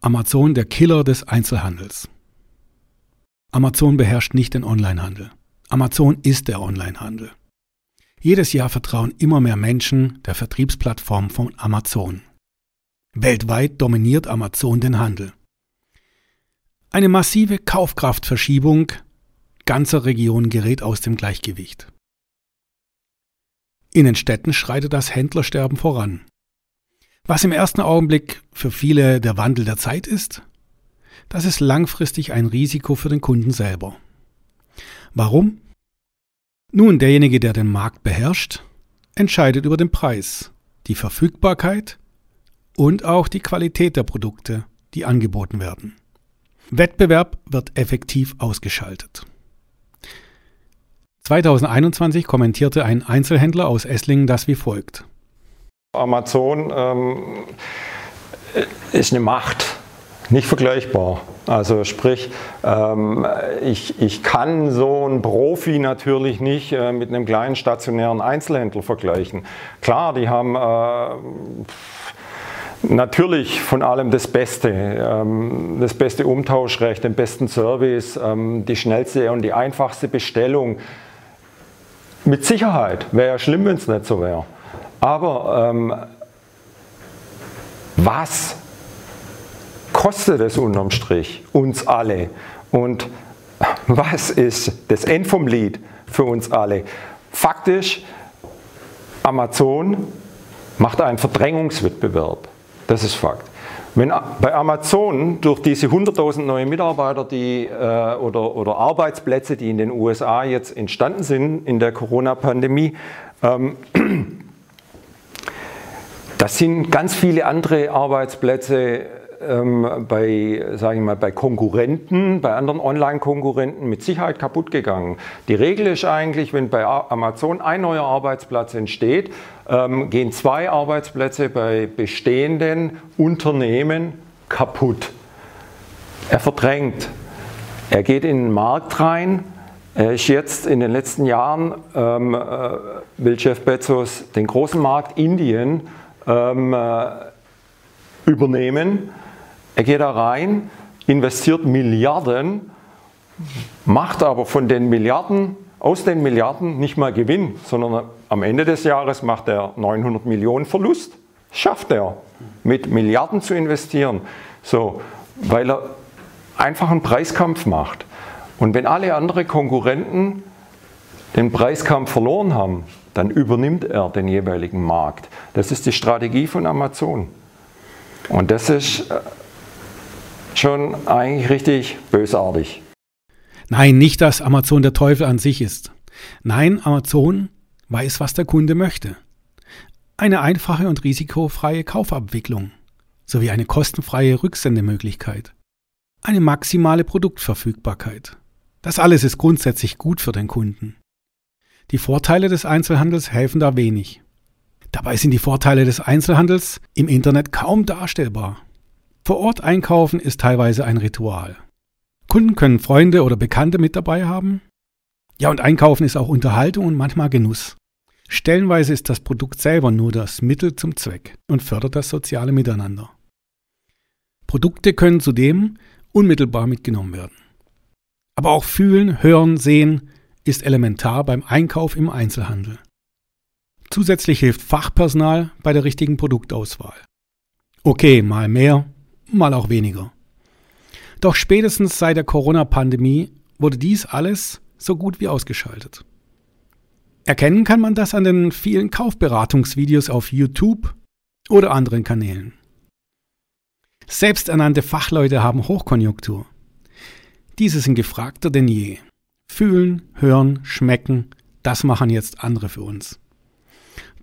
Amazon der Killer des Einzelhandels. Amazon beherrscht nicht den Onlinehandel. Amazon ist der Onlinehandel. Jedes Jahr vertrauen immer mehr Menschen der Vertriebsplattform von Amazon. Weltweit dominiert Amazon den Handel. Eine massive Kaufkraftverschiebung ganzer Regionen gerät aus dem Gleichgewicht. In den Städten schreitet das Händlersterben voran. Was im ersten Augenblick für viele der Wandel der Zeit ist, das ist langfristig ein Risiko für den Kunden selber. Warum? Nun, derjenige, der den Markt beherrscht, entscheidet über den Preis, die Verfügbarkeit und auch die Qualität der Produkte, die angeboten werden. Wettbewerb wird effektiv ausgeschaltet. 2021 kommentierte ein Einzelhändler aus Esslingen das wie folgt. Amazon ist eine Macht. Nicht vergleichbar. Also sprich, ich kann so einen Profi natürlich nicht mit einem kleinen stationären Einzelhändler vergleichen. Klar, die haben natürlich von allem das beste Umtauschrecht, den besten Service, die schnellste und die einfachste Bestellung. Mit Sicherheit. Wäre ja schlimm, wenn es nicht so wäre. Aber was kostet es unterm Strich uns alle und was ist das End vom Lied für uns alle? Faktisch, Amazon macht einen Verdrängungswettbewerb, das ist Fakt. Wenn bei Amazon durch diese 100.000 neue Mitarbeiter oder Arbeitsplätze, die in den USA jetzt entstanden sind in der Corona-Pandemie, das sind ganz viele andere Arbeitsplätze bei Konkurrenten, bei anderen Online-Konkurrenten mit Sicherheit kaputt gegangen. Die Regel ist eigentlich, wenn bei Amazon ein neuer Arbeitsplatz entsteht, gehen zwei Arbeitsplätze bei bestehenden Unternehmen kaputt. Er verdrängt. Er geht in den Markt rein. Er ist jetzt in den letzten Jahren, will Jeff Bezos den großen Markt Indien übernehmen. Er geht da rein, investiert Milliarden, macht aber aus den Milliarden nicht mal Gewinn, sondern am Ende des Jahres macht er 900 Millionen Verlust. Schafft er, mit Milliarden zu investieren, so, weil er einfach einen Preiskampf macht. Und wenn alle anderen Konkurrenten den Preiskampf verloren haben, dann übernimmt er den jeweiligen Markt. Das ist die Strategie von Amazon. Und das ist schon eigentlich richtig bösartig. Nein, nicht, dass Amazon der Teufel an sich ist. Nein, Amazon weiß, was der Kunde möchte. Eine einfache und risikofreie Kaufabwicklung sowie eine kostenfreie Rücksendemöglichkeit. Eine maximale Produktverfügbarkeit. Das alles ist grundsätzlich gut für den Kunden. Die Vorteile des Einzelhandels helfen da wenig. Dabei sind die Vorteile des Einzelhandels im Internet kaum darstellbar. Vor Ort einkaufen ist teilweise ein Ritual. Kunden können Freunde oder Bekannte mit dabei haben. Ja, und einkaufen ist auch Unterhaltung und manchmal Genuss. Stellenweise ist das Produkt selber nur das Mittel zum Zweck und fördert das soziale Miteinander. Produkte können zudem unmittelbar mitgenommen werden. Aber auch fühlen, hören, sehen ist elementar beim Einkauf im Einzelhandel. Zusätzlich hilft Fachpersonal bei der richtigen Produktauswahl. Okay, mal mehr, mal auch weniger. Doch spätestens seit der Corona-Pandemie wurde dies alles so gut wie ausgeschaltet. Erkennen kann man das an den vielen Kaufberatungsvideos auf YouTube oder anderen Kanälen. Selbsternannte Fachleute haben Hochkonjunktur. Diese sind gefragter denn je. Fühlen, hören, schmecken, das machen jetzt andere für uns.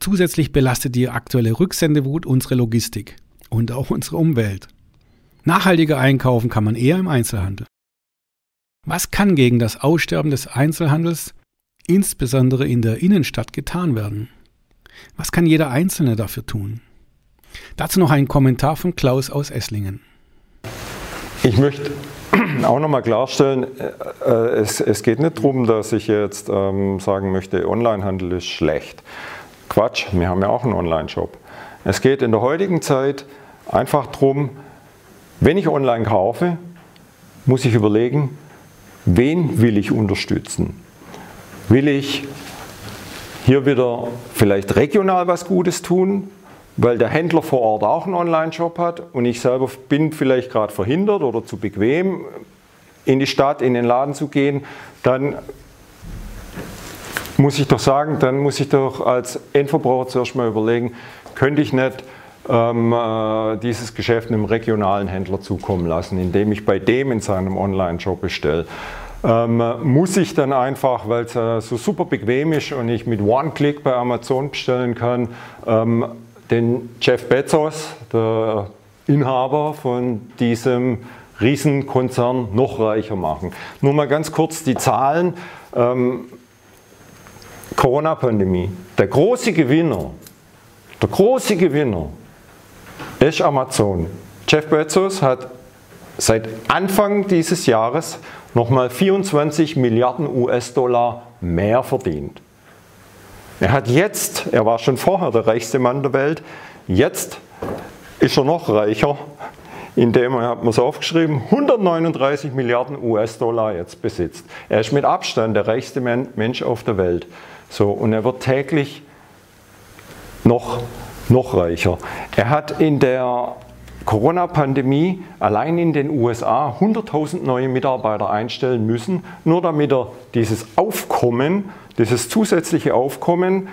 Zusätzlich belastet die aktuelle Rücksendewut unsere Logistik und auch unsere Umwelt. Nachhaltiger einkaufen kann man eher im Einzelhandel. Was kann gegen das Aussterben des Einzelhandels, insbesondere in der Innenstadt, getan werden? Was kann jeder Einzelne dafür tun? Dazu noch ein Kommentar von Klaus aus Esslingen. Ich möchte auch nochmal klarstellen, es geht nicht darum, dass ich jetzt sagen möchte, Onlinehandel ist schlecht. Quatsch, wir haben ja auch einen Online-Shop. Es geht in der heutigen Zeit einfach darum, Wenn ich online kaufe, muss ich überlegen, wen will ich unterstützen? Will ich hier wieder vielleicht regional was Gutes tun, weil der Händler vor Ort auch einen Online-Shop hat und ich selber bin vielleicht gerade verhindert oder zu bequem, in die Stadt, in den Laden zu gehen, dann muss ich doch sagen, dann muss ich doch als Endverbraucher zuerst mal überlegen, könnte ich nicht dieses Geschäft einem regionalen Händler zukommen lassen, indem ich bei dem in seinem Online-Shop bestelle. Muss ich dann einfach, weil es so super bequem ist und ich mit One-Click bei Amazon bestellen kann, den Jeff Bezos, der Inhaber von diesem Riesenkonzern, noch reicher machen. Nur mal ganz kurz die Zahlen. Corona-Pandemie. Der große Gewinner ist Amazon. Jeff Bezos hat seit Anfang dieses Jahres nochmal 24 Milliarden US-Dollar mehr verdient. Er hat jetzt, er war schon vorher der reichste Mann der Welt, jetzt ist er noch reicher, indem er, hat man es aufgeschrieben, 139 Milliarden US-Dollar jetzt besitzt. Er ist mit Abstand der reichste Mensch auf der Welt. So, und er wird täglich noch reicher. Er hat in der Corona-Pandemie allein in den USA 100.000 neue Mitarbeiter einstellen müssen, nur damit er dieses Aufkommen, dieses zusätzliche Aufkommen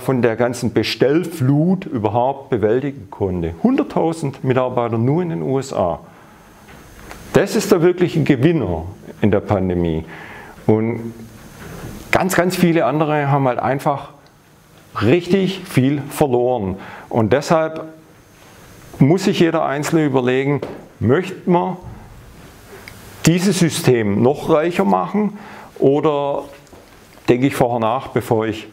von der ganzen Bestellflut überhaupt bewältigen konnte. 100.000 Mitarbeiter nur in den USA. Das ist der wirkliche Gewinner in der Pandemie. Und ganz, ganz viele andere haben halt einfach richtig viel verloren. Und deshalb muss sich jeder Einzelne überlegen, möchte man dieses System noch reicher machen oder denke ich vorher nach, bevor ich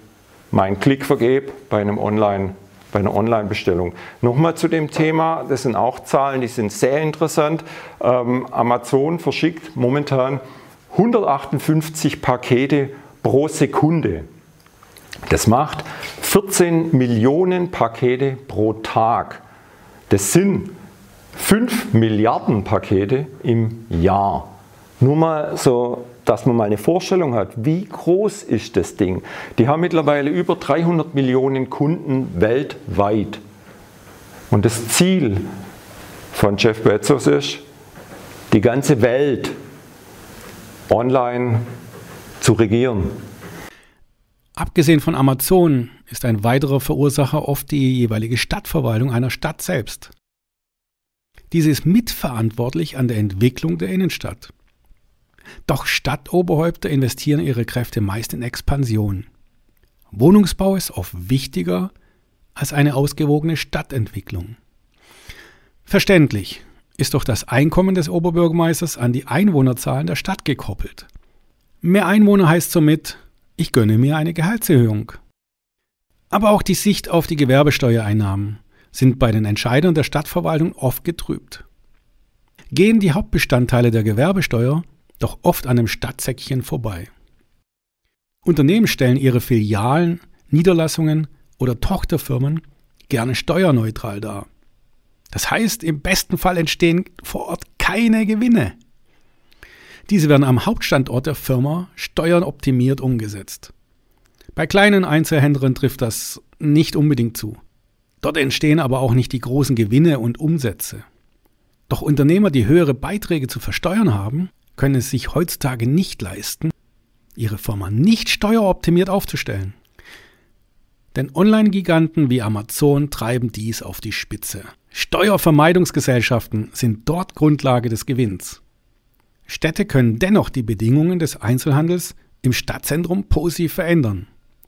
meinen Klick vergebe bei einer Online-Bestellung. Nochmal zu dem Thema, das sind auch Zahlen, die sind sehr interessant. Amazon verschickt momentan 158 Pakete pro Sekunde. Das macht 14 Millionen Pakete pro Tag. Das sind 5 Milliarden Pakete im Jahr. Nur mal so, dass man mal eine Vorstellung hat, wie groß ist das Ding. Die haben mittlerweile über 300 Millionen Kunden weltweit. Und das Ziel von Jeff Bezos ist, die ganze Welt online zu regieren. Abgesehen von Amazon ist ein weiterer Verursacher oft die jeweilige Stadtverwaltung einer Stadt selbst. Diese ist mitverantwortlich an der Entwicklung der Innenstadt. Doch Stadtoberhäupter investieren ihre Kräfte meist in Expansion. Wohnungsbau ist oft wichtiger als eine ausgewogene Stadtentwicklung. Verständlich ist doch das Einkommen des Oberbürgermeisters an die Einwohnerzahlen der Stadt gekoppelt. Mehr Einwohner heißt somit, ich gönne mir eine Gehaltserhöhung. Aber auch die Sicht auf die Gewerbesteuereinnahmen sind bei den Entscheidern der Stadtverwaltung oft getrübt. Gehen die Hauptbestandteile der Gewerbesteuer doch oft an dem Stadtsäckchen vorbei. Unternehmen stellen ihre Filialen, Niederlassungen oder Tochterfirmen gerne steuerneutral dar. Das heißt, im besten Fall entstehen vor Ort keine Gewinne. Diese werden am Hauptstandort der Firma steueroptimiert umgesetzt. Bei kleinen Einzelhändlern trifft das nicht unbedingt zu. Dort entstehen aber auch nicht die großen Gewinne und Umsätze. Doch Unternehmer, die höhere Beiträge zu versteuern haben, können es sich heutzutage nicht leisten, ihre Firma nicht steueroptimiert aufzustellen. Denn Online-Giganten wie Amazon treiben dies auf die Spitze. Steuervermeidungsgesellschaften sind dort Grundlage des Gewinns. Städte können dennoch die Bedingungen des Einzelhandels im Stadtzentrum positiv verändern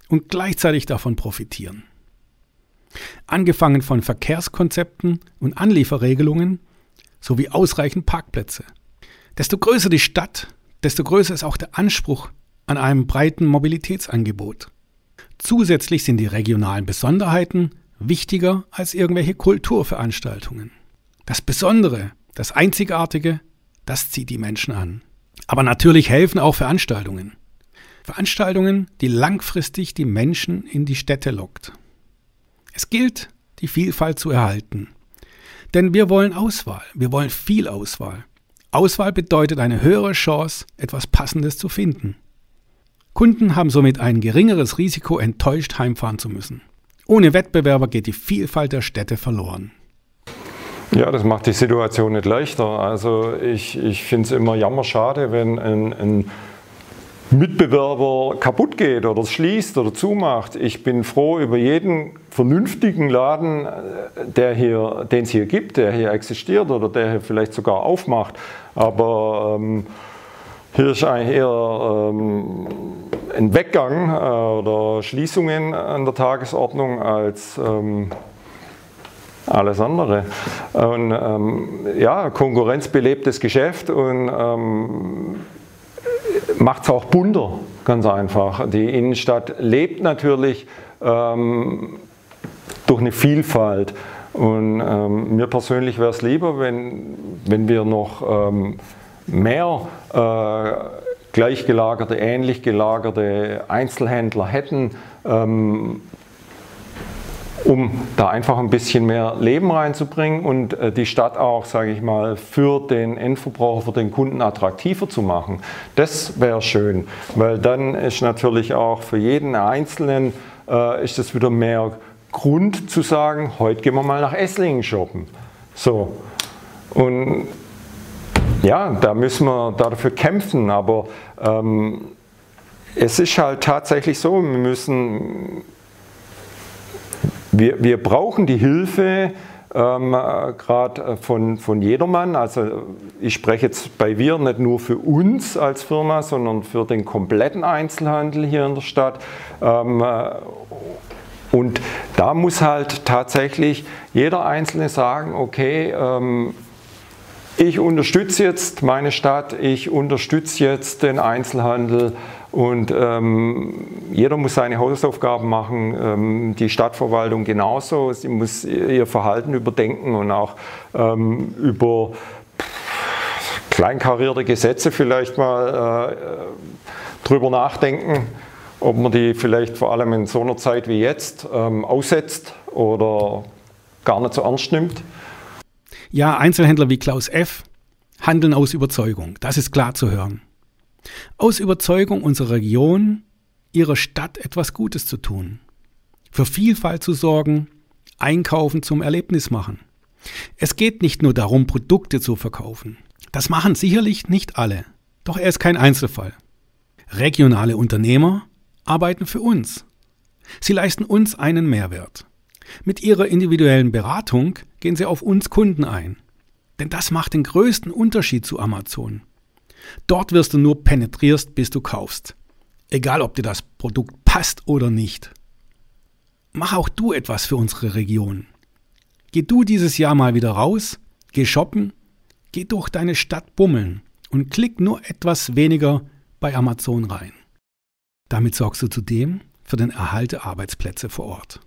und gleichzeitig davon profitieren. Angefangen von Verkehrskonzepten und Anlieferregelungen sowie ausreichend Parkplätze. Desto größer die Stadt, desto größer ist auch der Anspruch an einem breiten Mobilitätsangebot. Zusätzlich sind die regionalen Besonderheiten wichtiger als irgendwelche Kulturveranstaltungen. Das Besondere, das Einzigartige, das zieht die Menschen an. Aber natürlich helfen auch Veranstaltungen. Veranstaltungen, die langfristig die Menschen in die Städte lockt. Es gilt, die Vielfalt zu erhalten. Denn wir wollen Auswahl. Wir wollen viel Auswahl. Auswahl bedeutet eine höhere Chance, etwas Passendes zu finden. Kunden haben somit ein geringeres Risiko, enttäuscht heimfahren zu müssen. Ohne Wettbewerber geht die Vielfalt der Städte verloren. Ja, das macht die Situation nicht leichter. Also ich finde es immer jammerschade, wenn ein Mitbewerber kaputt geht oder schließt oder zumacht. Ich bin froh über jeden vernünftigen Laden, den es hier gibt, der hier existiert oder der hier vielleicht sogar aufmacht. Aber hier ist eigentlich eher ein Weggang oder Schließungen an der Tagesordnung als alles andere. Und ja, konkurrenzbelebtes Geschäft und macht es auch bunter, ganz einfach. Die Innenstadt lebt natürlich durch eine Vielfalt. Und mir persönlich wäre es lieber, wenn wir noch mehr gleichgelagerte, ähnlich gelagerte Einzelhändler hätten, um da einfach ein bisschen mehr Leben reinzubringen und die Stadt auch, sage ich mal, für den Endverbraucher, für den Kunden attraktiver zu machen. Das wäre schön, weil dann ist natürlich auch für jeden Einzelnen ist das wieder mehr Grund zu sagen, heute gehen wir mal nach Esslingen shoppen. So. Und ja, da müssen wir dafür kämpfen, aber es ist halt tatsächlich so, wir brauchen die Hilfe gerade von jedermann. Also ich spreche jetzt bei wir nicht nur für uns als Firma, sondern für den kompletten Einzelhandel hier in der Stadt. Und da muss halt tatsächlich jeder Einzelne sagen, okay, ich unterstütze jetzt meine Stadt, ich unterstütze jetzt den Einzelhandel. Und jeder muss seine Hausaufgaben machen, die Stadtverwaltung genauso, sie muss ihr Verhalten überdenken und auch über kleinkarierte Gesetze vielleicht mal drüber nachdenken, ob man die vielleicht vor allem in so einer Zeit wie jetzt aussetzt oder gar nicht so ernst nimmt. Ja, Einzelhändler wie Klaus F. handeln aus Überzeugung, das ist klar zu hören. Aus Überzeugung unserer Region, ihrer Stadt etwas Gutes zu tun, für Vielfalt zu sorgen, Einkaufen zum Erlebnis machen. Es geht nicht nur darum, Produkte zu verkaufen. Das machen sicherlich nicht alle, doch er ist kein Einzelfall. Regionale Unternehmer arbeiten für uns. Sie leisten uns einen Mehrwert. Mit ihrer individuellen Beratung gehen sie auf uns Kunden ein. Denn das macht den größten Unterschied zu Amazon. Dort wirst du nur penetriert, bis du kaufst. Egal, ob dir das Produkt passt oder nicht. Mach auch du etwas für unsere Region. Geh du dieses Jahr mal wieder raus, geh shoppen, geh durch deine Stadt bummeln und klick nur etwas weniger bei Amazon rein. Damit sorgst du zudem für den Erhalt der Arbeitsplätze vor Ort.